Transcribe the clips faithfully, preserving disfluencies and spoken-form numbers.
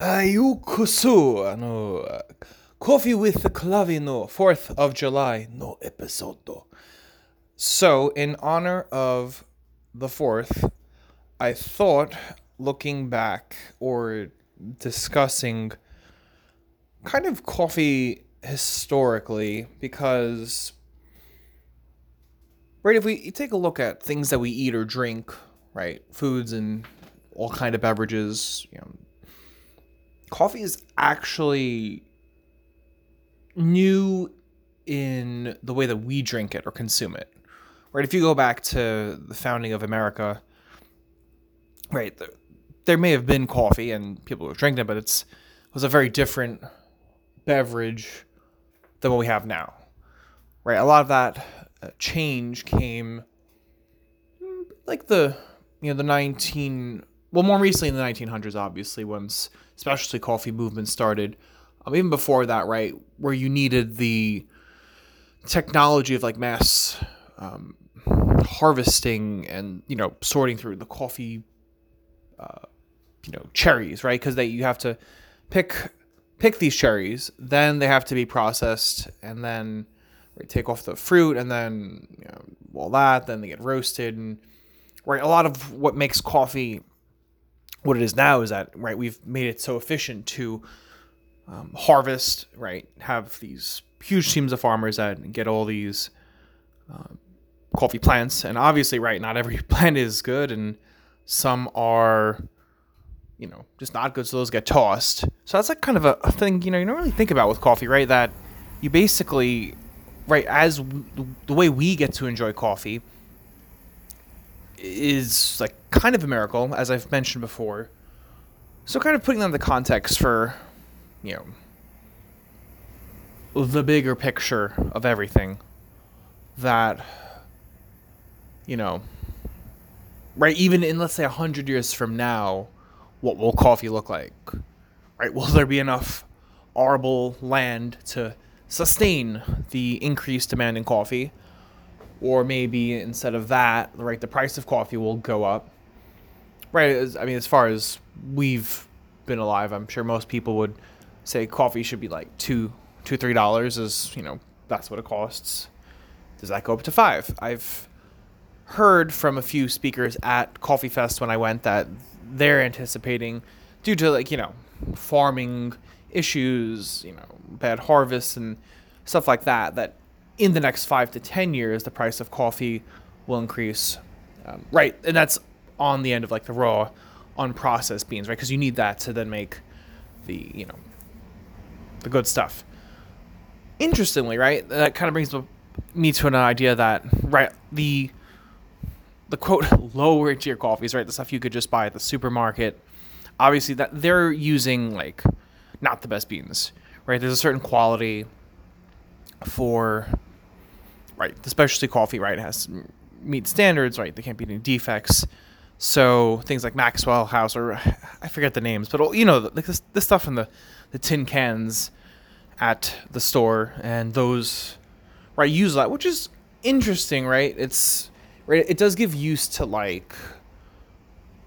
Ayukusu ano, Coffee with the Clavino, fourth of July, no episodio. So, in honor of the fourth, I thought, looking back or discussing kind of coffee historically, because, right, if we take a look at things that we eat or drink, right, foods and all kind of beverages, you know, coffee is actually new in the way that we drink it or consume it, right? If you go back to the founding of America, right, there, there may have been coffee and people were drinking it, but it's, it was a very different beverage than what we have now, right? A lot of that change came like the, you know, the nineteen... Well, more recently in the nineteen hundreds, obviously, once specialty coffee movement started. Um, even before that, right, where you needed the technology of like mass um, harvesting and, you know, sorting through the coffee, uh, you know, cherries, right? Because they you have to pick pick these cherries, then they have to be processed, and then right, take off the fruit, and then, you know, all that, then they get roasted, and right, a lot of what makes coffee what it is now is that, right, we've made it so efficient to um, harvest, right, have these huge teams of farmers that get all these um, coffee plants. And obviously, right, not every plant is good, and some are, you know, just not good, so those get tossed. So that's like kind of a, a thing, you know, you don't really think about with coffee, right, that you basically, right, as w- the way we get to enjoy coffee is like kind of a miracle, as I've mentioned before. So kind of putting that into context for, you know, the bigger picture of everything that, you know, right, even in, let's say, one hundred years from now, what will coffee look like, right? Will there be enough arable land to sustain the increased demand in coffee? Or maybe instead of that, right, the price of coffee will go up, right? I mean, as far as we've been alive, I'm sure most people would say coffee should be like two, two, three dollars is, you know, that's what it costs. Does that go up to five? I've heard from a few speakers at Coffee Fest when I went that they're anticipating, due to like, you know, farming issues, you know, bad harvests and stuff like that, that in the next five to ten years, the price of coffee will increase, um, right? And that's on the end of like the raw, unprocessed beans, right? Because you need that to then make the, you know, the good stuff. Interestingly, right, that kind of brings me to an idea that, right, the the quote lower tier coffees, right, the stuff you could just buy at the supermarket, obviously that they're using like not the best beans, right? There's a certain quality for, right, the specialty coffee, right, it has to meet standards, right, there can't be any defects, so things like Maxwell House, or I forget the names, but, you know, like this, this stuff in the, the tin cans at the store, and those, right, use that, which is interesting, right, it's, right, it does give use to, like,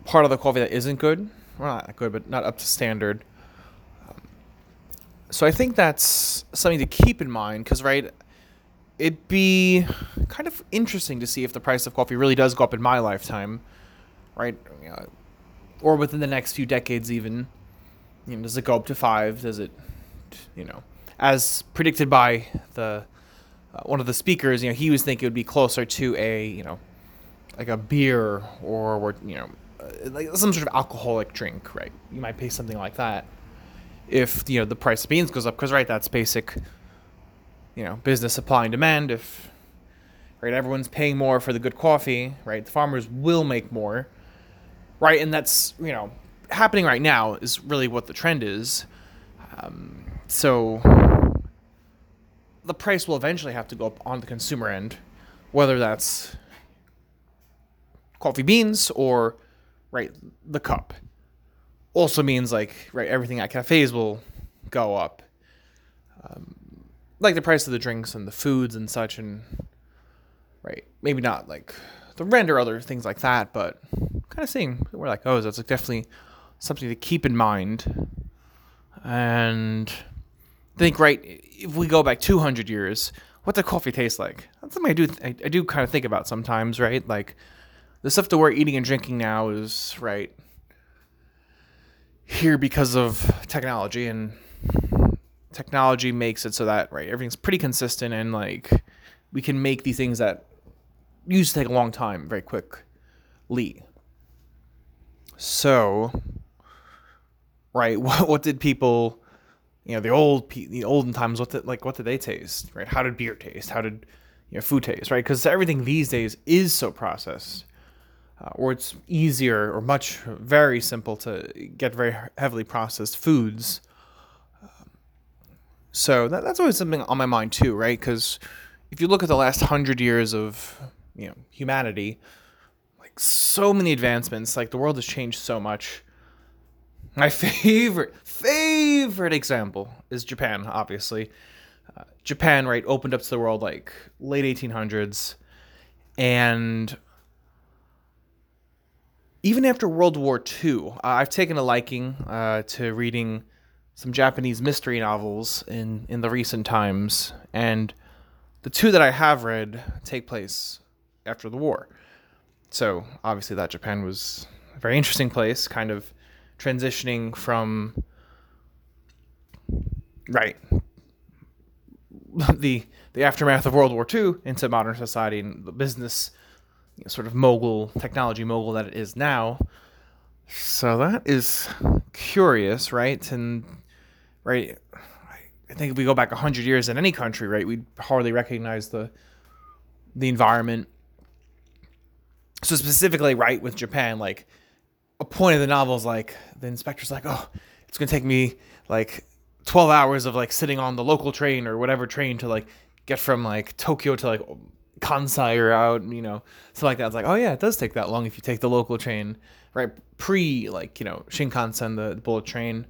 part of the coffee that isn't good, well, not good, but not up to standard. So I think that's something to keep in mind because, right, it'd be kind of interesting to see if the price of coffee really does go up in my lifetime, right, or within the next few decades even. You know, does it go up to five? Does it, you know, as predicted by the uh, one of the speakers, you know, he was thinking it would be closer to a, you know, like a beer or, you know, like some sort of alcoholic drink, right? You might pay something like that. If, you know, the price of beans goes up, because, right, that's basic, you know, business supply and demand. If, right, everyone's paying more for the good coffee, right, the farmers will make more, right, and that's, you know, happening right now is really what the trend is. Um, so the price will eventually have to go up on the consumer end, whether that's coffee beans or, right, the cup. Also means, like, right, everything at cafes will go up. Um, like the price of the drinks and the foods and such, and, right, maybe not, like, the rent or other things like that, but kind of seeing, we're like, oh, that's like definitely something to keep in mind And think, right, if we go back two hundred years, what the coffee tastes like? That's something I do th- I do kind of think about sometimes, right? Like, the stuff that we're eating and drinking now is, right, here because of technology, and technology makes it so that, right, everything's pretty consistent, and, like, we can make these things that used to take a long time very quickly. So, right, what, what did people... You know, the old, the olden times, what did, like, what did they taste, right? How did beer taste? How did, you know, food taste, right? Because everything these days is so processed, uh, or it's easier or much, very simple to get very heavily processed foods. Um, so that, that's always something on my mind too, right? Because if you look at the last hundred years of, you know, humanity, like, so many advancements, like, the world has changed so much. My favorite, favorite example is Japan, obviously. Uh, Japan, right, opened up to the world, like, late eighteen hundreds. And even after World War Two, uh, I've taken a liking uh, to reading some Japanese mystery novels in, in the recent times. And the two that I have read take place after the war. So, obviously, that Japan was a very interesting place, kind of transitioning from, right, the the aftermath of World War Two into modern society and the business, you know, sort of mogul, technology mogul that it is now. So that is curious, right? And, right, I think if we go back one hundred years in any country, right, we'd hardly recognize the the environment. So specifically, right, with Japan, like, a point of the novel is, like, the inspector's like, oh, it's going to take me, like, twelve hours of, like, sitting on the local train or whatever train to, like, get from, like, Tokyo to, like, Kansai or out, you know, something like that. It's like, oh, yeah, it does take that long if you take the local train, right? Pre, like, you know, Shinkansen, the, the bullet train,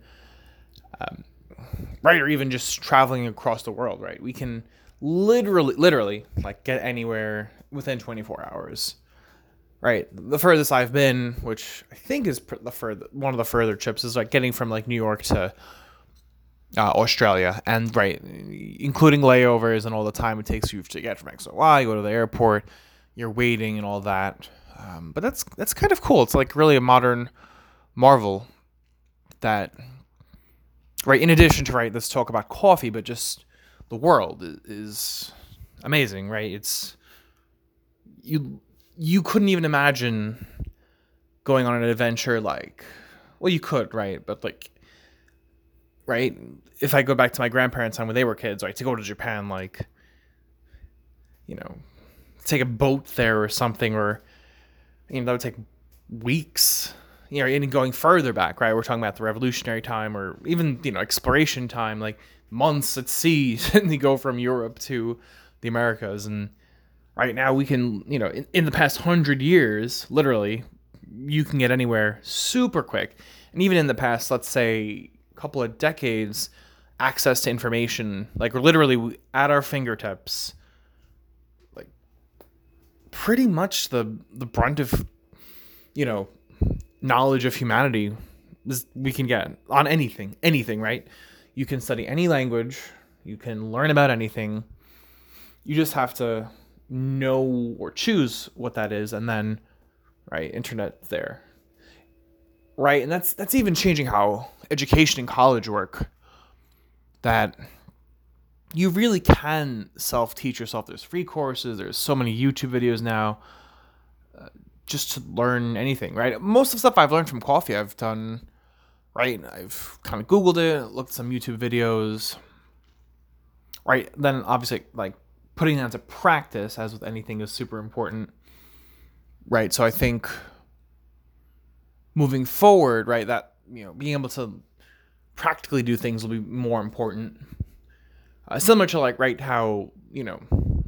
um, right? Or even just traveling across the world, right? We can literally, literally, like, get anywhere within twenty-four hours. Right, the furthest I've been, which I think is the further, one of the further trips, is, like, getting from, like, New York to uh, Australia, and, right, including layovers and all the time it takes you to get from X to Y, you go to the airport, you're waiting and all that. Um, but that's that's kind of cool. It's, like, really a modern marvel that, right, in addition to, right, this talk about coffee, but just the world is amazing, right? It's you. You couldn't even imagine going on an adventure like, well, you could, right? But, like, right, if I go back to my grandparents' time when they were kids, right, to go to Japan, like, you know, take a boat there or something, or, you know, that would take weeks, you know, and going further back, right? We're talking about the revolutionary time or even, you know, exploration time, like months at sea, and you go from Europe to the Americas. And right now we can, you know, in, in the past hundred years, literally, you can get anywhere super quick. And even in the past, let's say, couple of decades, access to information, like, we're literally at our fingertips, like, pretty much the, the brunt of, you know, knowledge of humanity is, we can get on anything, anything, right? You can study any language. You can learn about anything. You just have to know or choose what that is, and then, right, internet's there, right? And that's that's even changing how education and college work, that you really can self-teach yourself. There's free courses, there's so many YouTube videos now, uh, just to learn anything, right? Most of the stuff I've learned from coffee I've done, right? I've kind of Googled it, looked at some YouTube videos, right? Then obviously, like, putting that into practice, as with anything, is super important, right? So I think moving forward, right, that, you know, being able to practically do things will be more important. Uh, similar to, like, right, how, you know,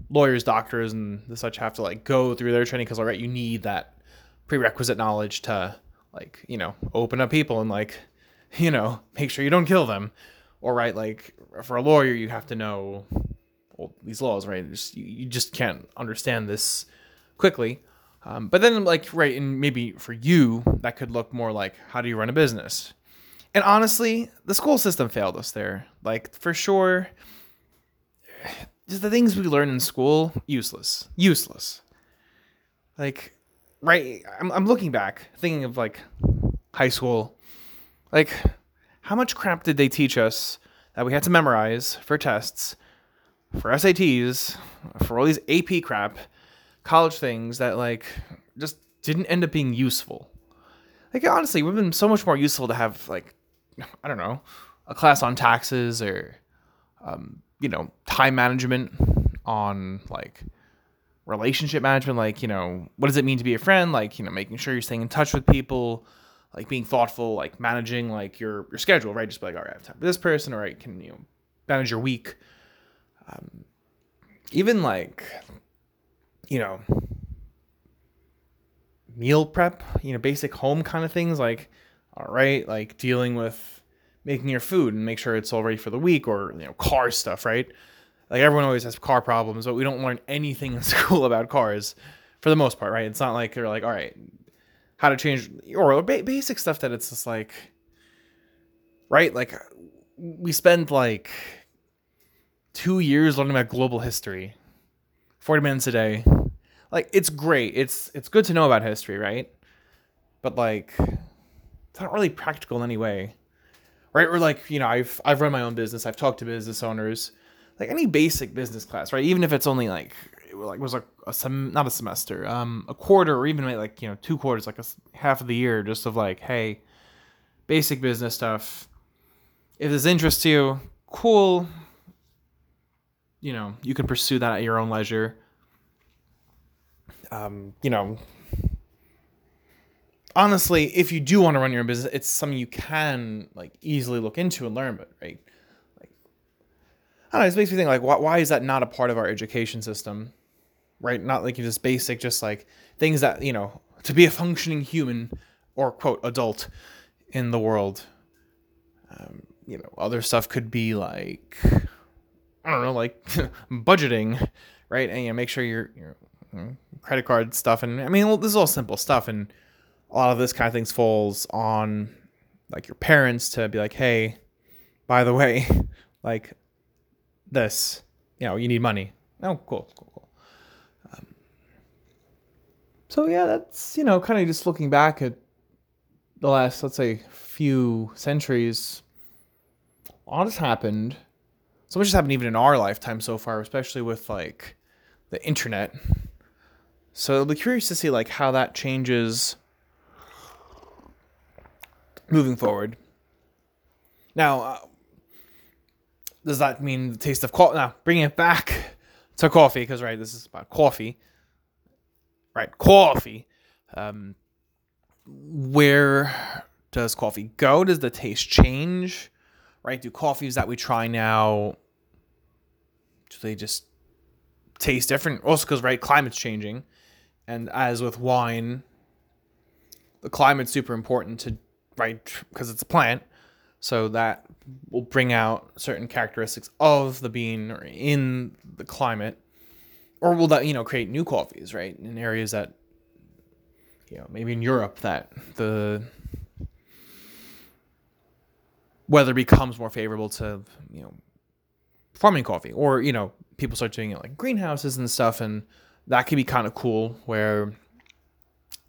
lawyers, doctors, and the such have to, like, go through their training because, all right, you need that prerequisite knowledge to, like, you know, open up people and, like, you know, make sure you don't kill them. Or, right, like, for a lawyer, you have to know all these laws, right? Just, you just can't understand this quickly. Um, but then, like, right, and maybe for you, that could look more like, how do you run a business? And honestly, the school system failed us there. Like, for sure, just the things we learn in school, useless. Useless. Like, right, I'm, I'm looking back, thinking of, like, high school. Like, how much crap did they teach us that we had to memorize for tests, for S A Ts, for all these A P crap, college things that, like, just didn't end up being useful? Like, honestly, it would have been so much more useful to have, like, I don't know, a class on taxes or, um, you know, time management, on, like, relationship management. Like, you know, what does it mean to be a friend? Like, you know, making sure you're staying in touch with people, like, being thoughtful, like, managing, like, your, your schedule, right? Just be like, all right, I have time for this person, or I can, you know, manage your week. Um, even, like, you know, meal prep, you know, basic home kind of things, like, all right, like, dealing with making your food and make sure it's all ready for the week, or, you know, car stuff, right? Like, everyone always has car problems, but we don't learn anything in school about cars for the most part, right? It's not like they're like, all right, how to change, or ba- basic stuff that it's just like, right? Like, we spend like two years learning about global history, forty minutes a day. Like, it's great. It's it's good to know about history, right? But, like, it's not really practical in any way, right? Or, like, you know, I've I've run my own business. I've talked to business owners. Like, any basic business class, right? Even if it's only, like, it was, like, a sem- not a semester, um, a quarter, or even, like, you know, two quarters, like, a half of the year, just of, like, hey, basic business stuff. If this interests you, cool. You know, you can pursue that at your own leisure. Um, you know, honestly, if you do want to run your own business, it's something you can, like, easily look into and learn, but, right? Like, I don't know, it just makes me think, like, why, why is that not a part of our education system, right? Not, like, just basic, just, like, things that, you know, to be a functioning human or, quote, adult in the world. Um, you know, other stuff could be, like, I don't know, like, budgeting, right? And, you know, make sure you're, you're credit card stuff, and I mean, well, this is all simple stuff, and a lot of this kind of things falls on, like, your parents to be like, hey, by the way, like, this, you know, you need money. Oh, cool, cool, cool. Um, so yeah, that's, you know, kind of just looking back at the last, let's say, few centuries, a lot has happened. So much has happened even in our lifetime so far, especially with, like, the internet. So I'll be curious to see, like, how that changes moving forward. Now, uh, does that mean the taste of coffee? Now, bringing it back to coffee, because, right, this is about coffee. Right, coffee. Um, where does coffee go? Does the taste change? Right, do coffees that we try now, do they just taste different? Also, because, right, climate's changing. And as with wine, the climate's super important to, right, because it's a plant. So that will bring out certain characteristics of the bean or in the climate. Or will that, you know, create new coffees, right? In areas that, you know, maybe in Europe, that the weather becomes more favorable to, you know, farming coffee. Or, you know, people start doing it, like, greenhouses and stuff, and that can be kind of cool, where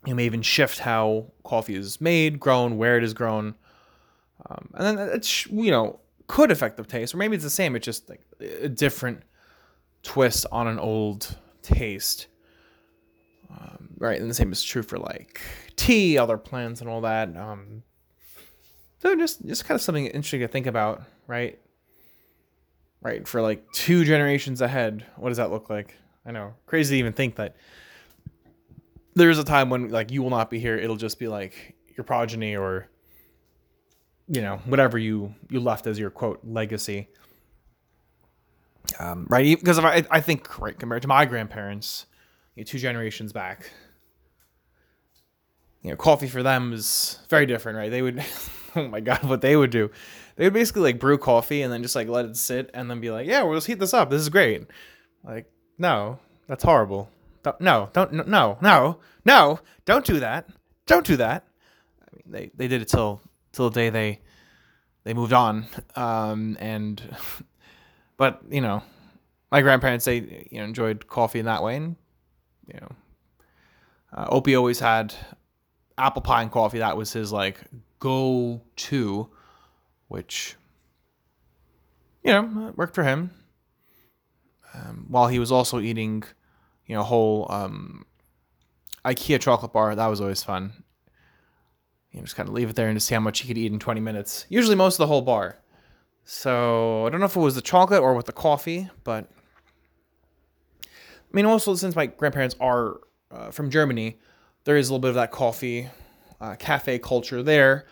you may even shift how coffee is made, grown, where it is grown. Um, and then it's, you know, could affect the taste, or maybe it's the same. It's just, like, a different twist on an old taste. Um, right. And the same is true for, like, tea, other plants and all that. Um, so just, just kind of something interesting to think about, right? Right, for, like, two generations ahead, what does that look like? I know, crazy to even think that there is a time when, like, you will not be here. It'll just be, like, your progeny, or, you know, whatever you, you left as your, quote, legacy. Um, right, because I, I think, right, compared to my grandparents, you know, two generations back, you know, coffee for them is very different, right? They would, oh my God, what they would do. They would basically, like, brew coffee and then just, like, let it sit and then be like, yeah, we'll just heat this up. This is great. Like, no, that's horrible. Don't, no, don't, no, no, no, no, don't do that. Don't do that. I mean, they, they did it till, till the day they they moved on. Um, and, but, you know, my grandparents, they, you know, enjoyed coffee in that way. And, you know, uh, Opie always had apple pie and coffee. That was his, like, go-to, which, you know, worked for him. Um, while he was also eating, you know, whole um, IKEA chocolate bar. That was always fun. You know, just kind of leave it there and just see how much he could eat in twenty minutes. Usually most of the whole bar. So I don't know if it was the chocolate or with the coffee, but I mean, also since my grandparents are uh, from Germany, there is a little bit of that coffee uh, cafe culture there.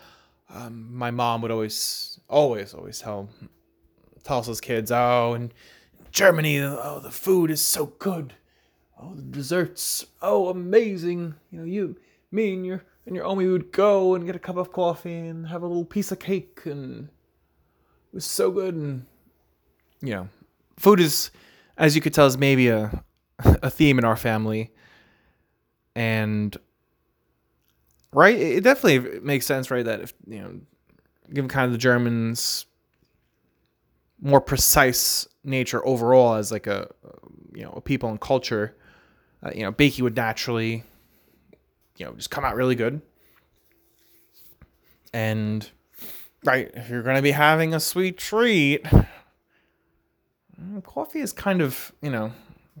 Um, my mom would always, always, always tell tell us as kids, oh, and Germany, oh, the food is so good. Oh, the desserts, oh, amazing. You know, you, me and your, and your Omi would go and get a cup of coffee and have a little piece of cake, and it was so good. And, you know, food is, as you could tell, is maybe a, a theme in our family. And, right, it definitely makes sense, right, that if, you know, given kind of the Germans' more precise nature overall as like a, you know, a people and culture, uh, you know, baking would naturally, you know, just come out really good. And right, if you're going to be having a sweet treat, coffee is kind of, you know,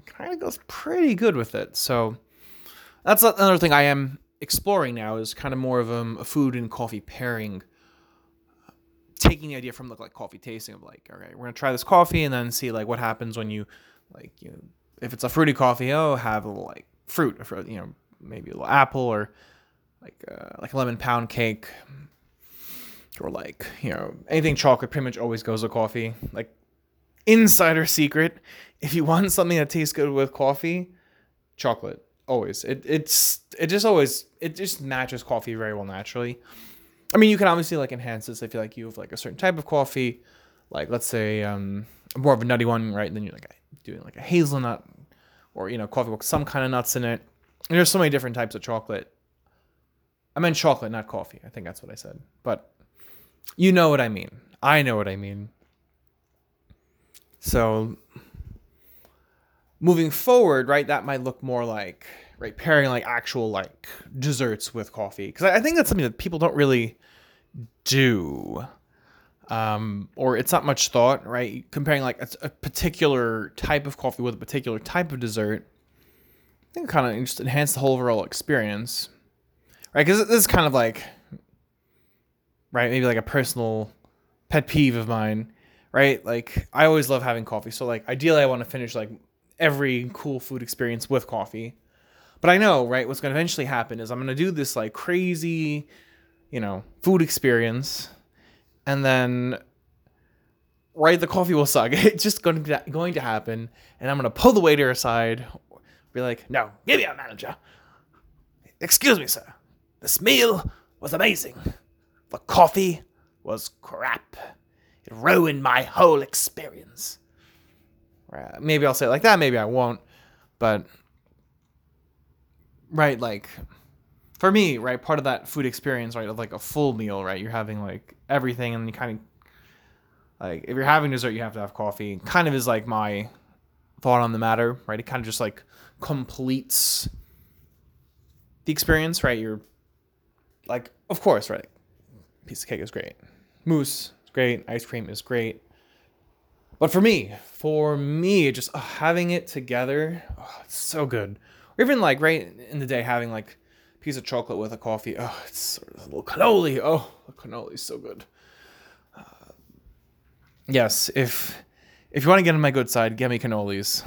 kind of goes pretty good with it. So that's another thing I am exploring now, is kind of more of um, a food and coffee pairing, taking the idea from like coffee tasting of like, all right, we're gonna try this coffee and then see like what happens when you like, you know, if it's a fruity coffee, oh, have a little like fruit, you know, maybe a little apple, or like uh, like a lemon pound cake, or like, you know, anything chocolate pretty much always goes with coffee. Like, insider secret, if you want something that tastes good with coffee, chocolate always. It it's it just always it just matches coffee very well naturally. I mean, you can obviously like enhance this if you like, you have like a certain type of coffee, like let's say um, more of a nutty one, right? And then you're like doing like a hazelnut, or, you know, coffee with some kind of nuts in it. And there's so many different types of chocolate. I meant chocolate, not coffee. I think that's what I said. But you know what I mean. I know what I mean. So moving forward, right, that might look more like, right, pairing like actual like desserts with coffee, because I think that's something that people don't really do, um, or it's not much thought, right? Comparing like a, a particular type of coffee with a particular type of dessert, I think kind of just enhance the whole overall experience, right? Because this is kind of like, right, maybe like a personal pet peeve of mine, right? Like, I always love having coffee, so like ideally I want to finish like every cool food experience with coffee. But I know, right, what's going to eventually happen is I'm going to do this, like, crazy, you know, food experience. And then, right, the coffee will suck. It's just going to going to happen. And I'm going to pull the waiter aside, be like, no, give me a manager. Excuse me, sir. This meal was amazing. The coffee was crap. It ruined my whole experience. Right. Maybe I'll say it like that. Maybe I won't. But... right, like, for me, right, part of that food experience, right, of, like, a full meal, right, you're having, like, everything, and you kind of, like, if you're having dessert, you have to have coffee, kind of is, like, my thought on the matter, right, it kind of just, like, completes the experience, right, you're, like, of course, right, piece of cake is great, mousse is great, ice cream is great, but for me, for me, just oh, having it together, oh, it's so good. Or even, like, right in the day, having, like, a piece of chocolate with a coffee. Oh, it's sort of a little cannoli. Oh, the cannoli is so good. Uh, yes, if if you want to get on my good side, get me cannolis.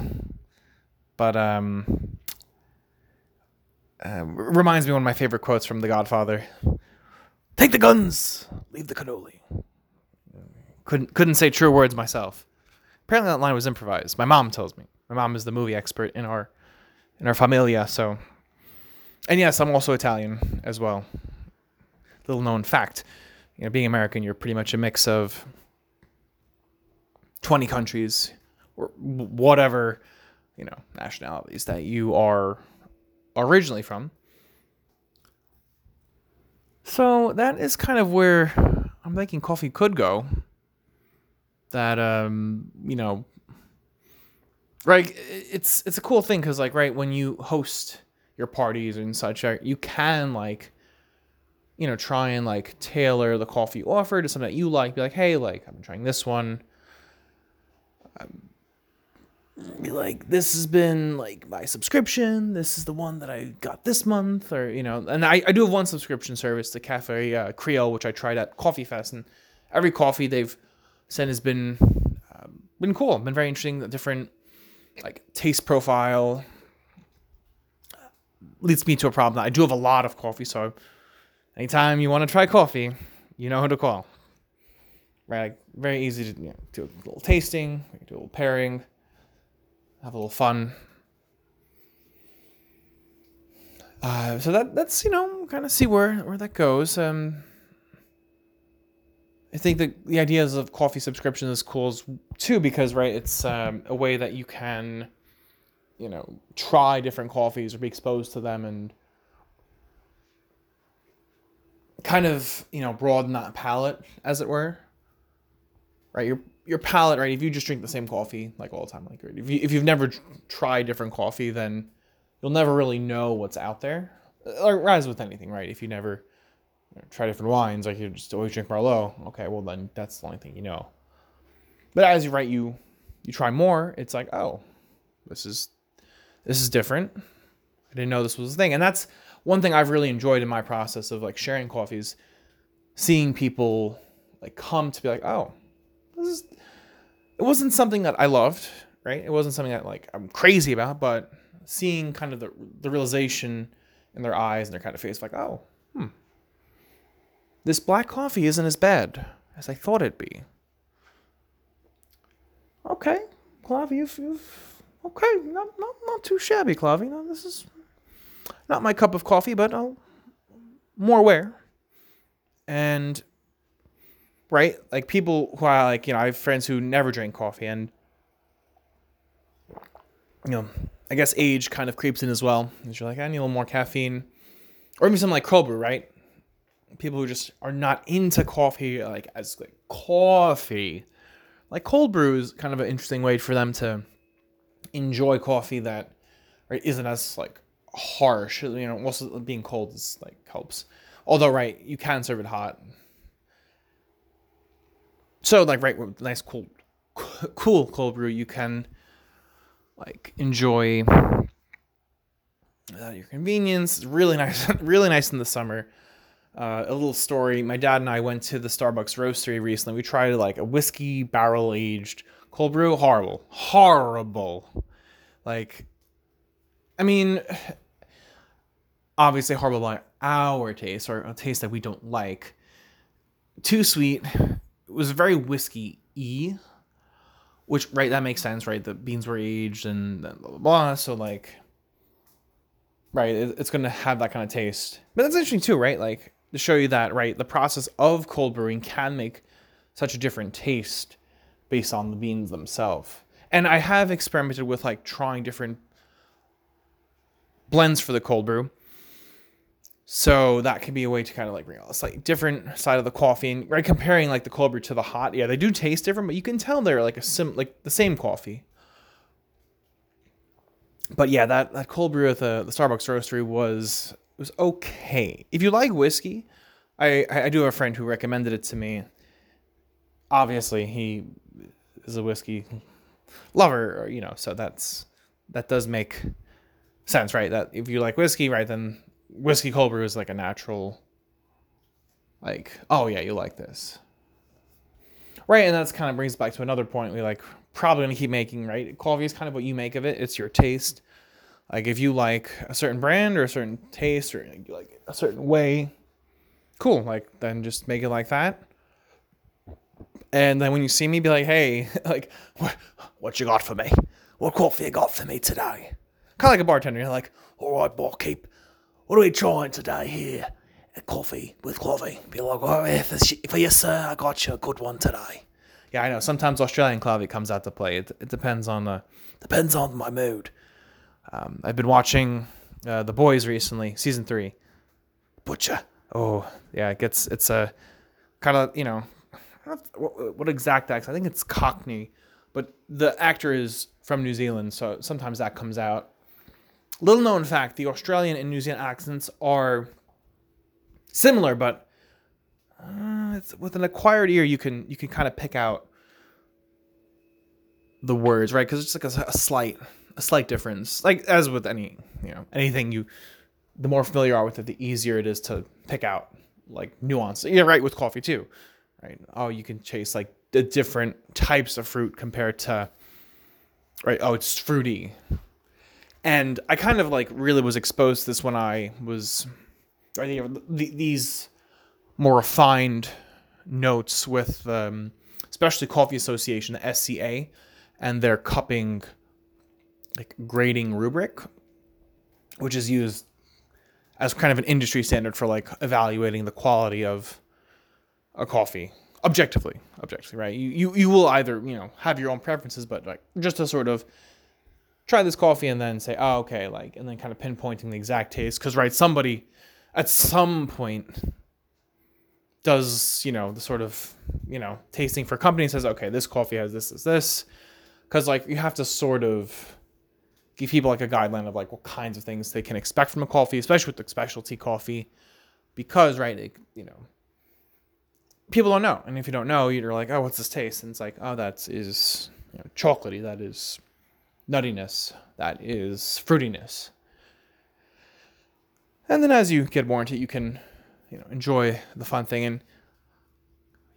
But um, uh, reminds me of one of my favorite quotes from The Godfather. Take the guns, leave the cannoli. Couldn't, couldn't say true words myself. Apparently that line was improvised. My mom tells me. My mom is the movie expert in our... in our familia, so. And yes, I'm also Italian as well. Little known fact. You know, being American, you're pretty much a mix of twenty countries, or whatever, you know, nationalities that you are originally from. So that is kind of where I'm thinking coffee could go. That, um, you know, right. It's, it's a cool thing. Cause like, right. When you host your parties and such, you can like, you know, try and like tailor the coffee offer to something that you like. Be like, hey, like I've been trying this one. I'm, be like, this has been like my subscription. This is the one that I got this month, or, you know, and I, I do have one subscription service, the Cafe uh, Creole, which I tried at Coffee Fest, and every coffee they've sent has been, um, been cool. Been very interesting. The different like taste profile leads me to a problem. I do have a lot of coffee. So anytime you want to try coffee, you know who to call, right? Like, very easy to, you know, do a little tasting, do a little pairing. Have a little fun. Uh, so that that's, you know, kind of see where, where that goes. Um, I think that the ideas of coffee subscription is cool too, because, right, it's um, a way that you can, you know, try different coffees or be exposed to them and kind of, you know, broaden that palate, as it were. Right, you're... Your palate, right? If you just drink the same coffee like all the time, like if you if you've never tried different coffee, then you'll never really know what's out there. Or as with anything, right? If you never you know, try different wines, like you just always drink Merlot. Okay, well then that's the only thing you know. But as you right, you you try more. It's like, oh, this is this is different. I didn't know this was a thing, and that's one thing I've really enjoyed in my process of like sharing coffees, seeing people like come to be like, oh, this is. It wasn't something that I loved, right? It wasn't something that like I'm crazy about, but seeing kind of the the realization in their eyes and their kind of face, like, oh, hmm, this black coffee isn't as bad as I thought it'd be. Okay, Clavi, you've, you've okay, not not not too shabby, Clavi. No, this is not my cup of coffee, but I'll more aware. And. Right? Like people who I like, you know, I have friends who never drink coffee, and, you know, I guess age kind of creeps in as well. Because you're like, I need a little more caffeine. Or even something like cold brew, right? People who just are not into coffee, like as like coffee. Like cold brew is kind of an interesting way for them to enjoy coffee that right, isn't as like harsh. You know, also being cold is like helps. Although, right, you can serve it hot. So, like, right, with nice, cool, cool cold brew, you can, like, enjoy at your convenience. It's really nice, really nice in the summer. Uh, a little story. My dad and I went to the Starbucks roastery recently. We tried, like, a whiskey barrel-aged cold brew. Horrible. Horrible. Like, I mean, obviously horrible by our taste, or a taste that we don't like. Too sweet. It was very whiskey-y, which, right, that makes sense, right? The beans were aged and blah, blah, blah. So, like, right, it, it's going to have that kind of taste. But that's interesting, too, right? Like, to show you that, right, the process of cold brewing can make such a different taste based on the beans themselves. And I have experimented with, like, trying different blends for the cold brew. So that could be a way to kind of like bring out a slightly different side of the coffee, and right comparing like the cold brew to the hot, yeah, they do taste different, but you can tell they're like a sim like the same coffee. But yeah, that, that cold brew at the, the Starbucks roastery was was okay. If you like whiskey, I I do have a friend who recommended it to me. Obviously, he is a whiskey lover, you know, so that's that does make sense, right? That if you like whiskey, right, then whiskey cold brew is like a natural, like, oh yeah, you like this. Right, and that's kind of brings back to another point we like probably gonna keep making, right? Coffee is kind of what you make of it. It's your taste. Like if you like a certain brand or a certain taste or you like a certain way, cool, like then just make it like that. And then when you see me, be like, hey, like, what, what you got for me? What coffee you got for me today? Kind of like a bartender. You're like, all right, barkeep. What are we trying today here at Coffee with Clavino? Be like, oh, yeah, for, for you, sir, I got you a good one today. Yeah, I know. Sometimes Australian Clavino comes out to play. It, it depends on the depends on my mood. Um, I've been watching uh, The Boys recently, season three. Butcher. Oh, yeah, it gets it's a kind of, you know, what, what exact accent? I think it's Cockney, but the actor is from New Zealand, so sometimes that comes out. Little known fact, the Australian and New Zealand accents are similar, but uh, it's, with an acquired ear, you can you can kind of pick out the words, right? Because it's like a, a slight a slight difference. Like as with any you know anything, you the more familiar you are with it, the easier it is to pick out like nuance. Yeah, right. With coffee too, right? Oh, you can chase like the different types of fruit compared to, right? Oh, it's fruity. And I kind of like really was exposed to this when I was, I think these more refined notes with the um, Specialty Coffee Association, the S C A, and their cupping, like grading rubric, which is used as kind of an industry standard for like evaluating the quality of a coffee objectively, objectively, right? You you, you will either, you know, have your own preferences, but like just to sort of try this coffee and then say, oh, okay, like, and then kind of pinpointing the exact taste. Because, right, somebody at some point does, you know, the sort of, you know, tasting for company and says, okay, this coffee has this, this, this. Because, like, you have to sort of give people, like, a guideline of, like, what kinds of things they can expect from a coffee, especially with the specialty coffee. Because, right, it, you know, people don't know. And if you don't know, you're like, oh, what's this taste? And it's like, oh, that is, you know, chocolatey. That is nuttiness, that is fruitiness. And then as you get more into it, you can, you know, enjoy the fun thing. And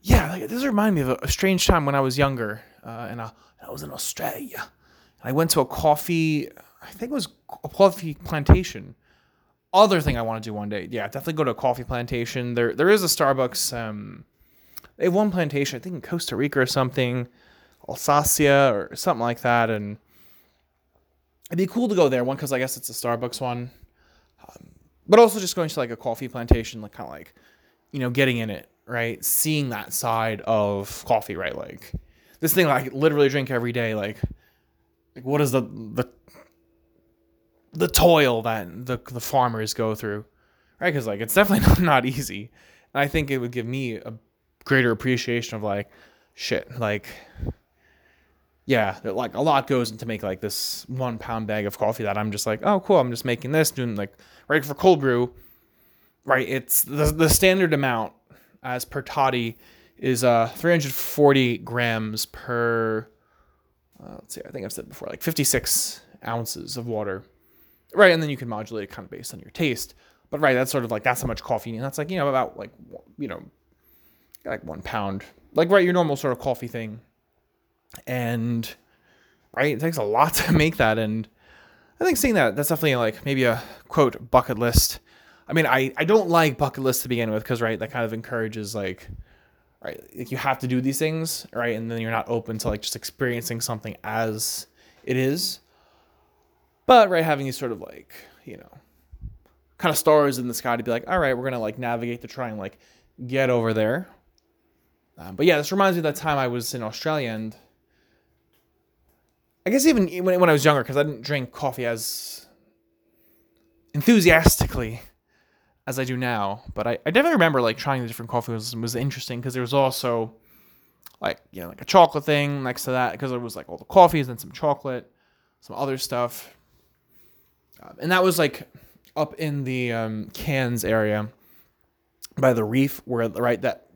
yeah, like, this reminded me of a strange time when I was younger, uh, and I, I was in Australia. And I went to a coffee, I think it was a coffee plantation. Other thing I want to do one day, yeah, definitely go to a coffee plantation. There, there is a Starbucks. Um, they have one plantation, I think in Costa Rica or something, Alsacia or something like that, and it'd be cool to go there, one, because I guess it's a Starbucks one, um, but also just going to like a coffee plantation, like kind of like, you know, getting in it, right? Seeing that side of coffee, right? Like this thing I literally drink every day. Like, like what is the the the toil that the the farmers go through, right? Because like it's definitely not easy, and I think it would give me a greater appreciation of like shit, like. Yeah, like a lot goes into make like this one pound bag of coffee that I'm just like, oh, cool. I'm just making this, doing like, right, for cold brew, right? It's the the standard amount as per Toddy is uh three hundred forty grams per, uh, let's see, I think I've said before, like fifty-six ounces of water, right? And then you can modulate it kind of based on your taste. But right, that's sort of like, that's how much coffee you need. And that's like, you know, about like, you know, like one pound, like right, your normal sort of coffee thing. And right, it takes a lot to make that, and I think seeing that, that's definitely like maybe a quote bucket list. I mean, I, I don't like bucket lists to begin with, because right, that kind of encourages like, right, like you have to do these things, right, and then you're not open to like just experiencing something as it is. But right, having these sort of like, you know, kind of stars in the sky to be like, all right, we're gonna like navigate to try and like get over there. Um, but yeah, this reminds me of that time I was in Australia, and I guess even when when I was younger, because I didn't drink coffee as enthusiastically as I do now. But I, I definitely remember like trying the different coffees was interesting, because there was also like, you know, like a chocolate thing next to that, because there was like all the coffees and some chocolate, some other stuff. Um, and that was like up in the um, Cairns area by the reef, where right that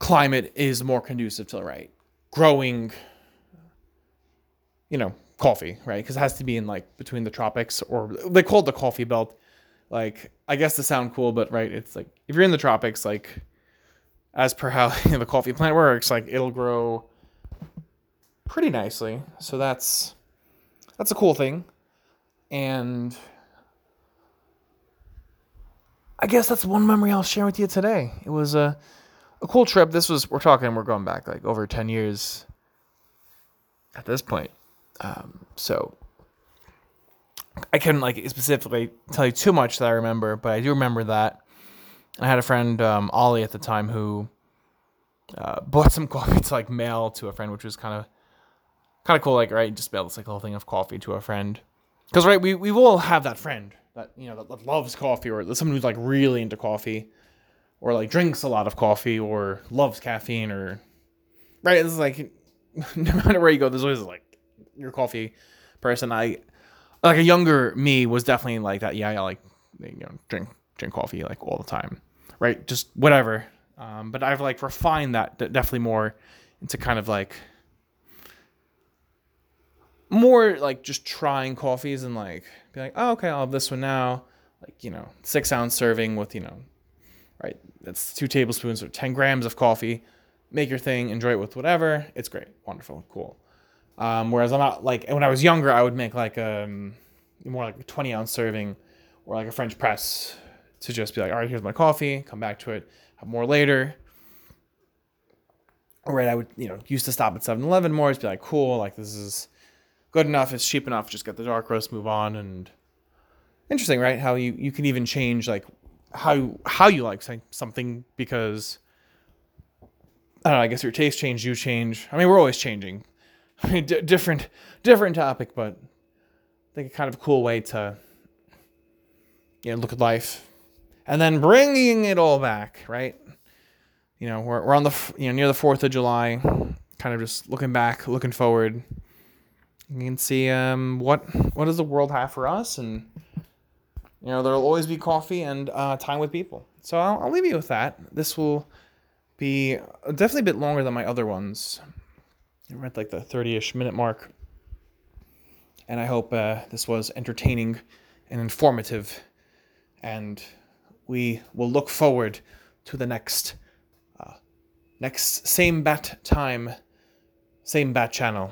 climate is more conducive to right growing, you know, coffee, right? Because it has to be in like between the tropics, or they call it the coffee belt. Like, I guess to sound cool, but right, it's like if you're in the tropics, like as per how, you know, the coffee plant works, like it'll grow pretty nicely. So that's that's a cool thing, and I guess that's one memory I'll share with you today. It was a a cool trip. This was we're talking we're going back like over ten years at this point. Um, so I couldn't like specifically tell you too much that I remember, but I do remember that. I had a friend, um, Ollie at the time, who, uh, bought some coffee to like mail to a friend, which was kind of, kind of cool. Like, right. Just mail this like whole thing of coffee to a friend. Cause right. We, we will have that friend that, you know, that, that loves coffee, or someone who's like really into coffee. or like drinks a lot of coffee or loves caffeine, or right. It's like no matter where you go, there's always like your coffee person. I like a younger me was definitely like that. Yeah, I like, you know, drink drink coffee like all the time, right? Just whatever. Um, but I've like refined that definitely more into kind of like more like just trying coffees and like be like, oh, okay, I'll have this one now. Like, you know, six ounce serving with, you know, right. That's two tablespoons or ten grams of coffee. Make your thing, enjoy it with whatever. It's great. Wonderful. Cool. Um, whereas I'm not like, when I was younger, I would make like, um, more like a twenty ounce serving or like a French press to just be like, all right, here's my coffee. Come back to it. Have more later. All right. I would, you know, used to stop at seven eleven more. Just be like, cool. Like this is good enough. It's cheap enough. Just get the dark roast, move on. And interesting, right? How you, you can even change like how, how you like something, because I don't know, I guess your taste change, you change. I mean, we're always changing. I mean, d- different, different topic, but I think a kind of cool way to, you know, look at life and then bringing it all back, right? You know, we're, we're on the, you know, near the fourth of July, kind of just looking back, looking forward. You can see um, what what does the world have for us, and you know, there'll always be coffee and uh, time with people. So I'll, I'll leave you with that. This will be definitely a bit longer than my other ones. We're at like the thirty-ish minute mark, and I hope uh, this was entertaining and informative, and we will look forward to the next uh, next same bat time, same bat channel.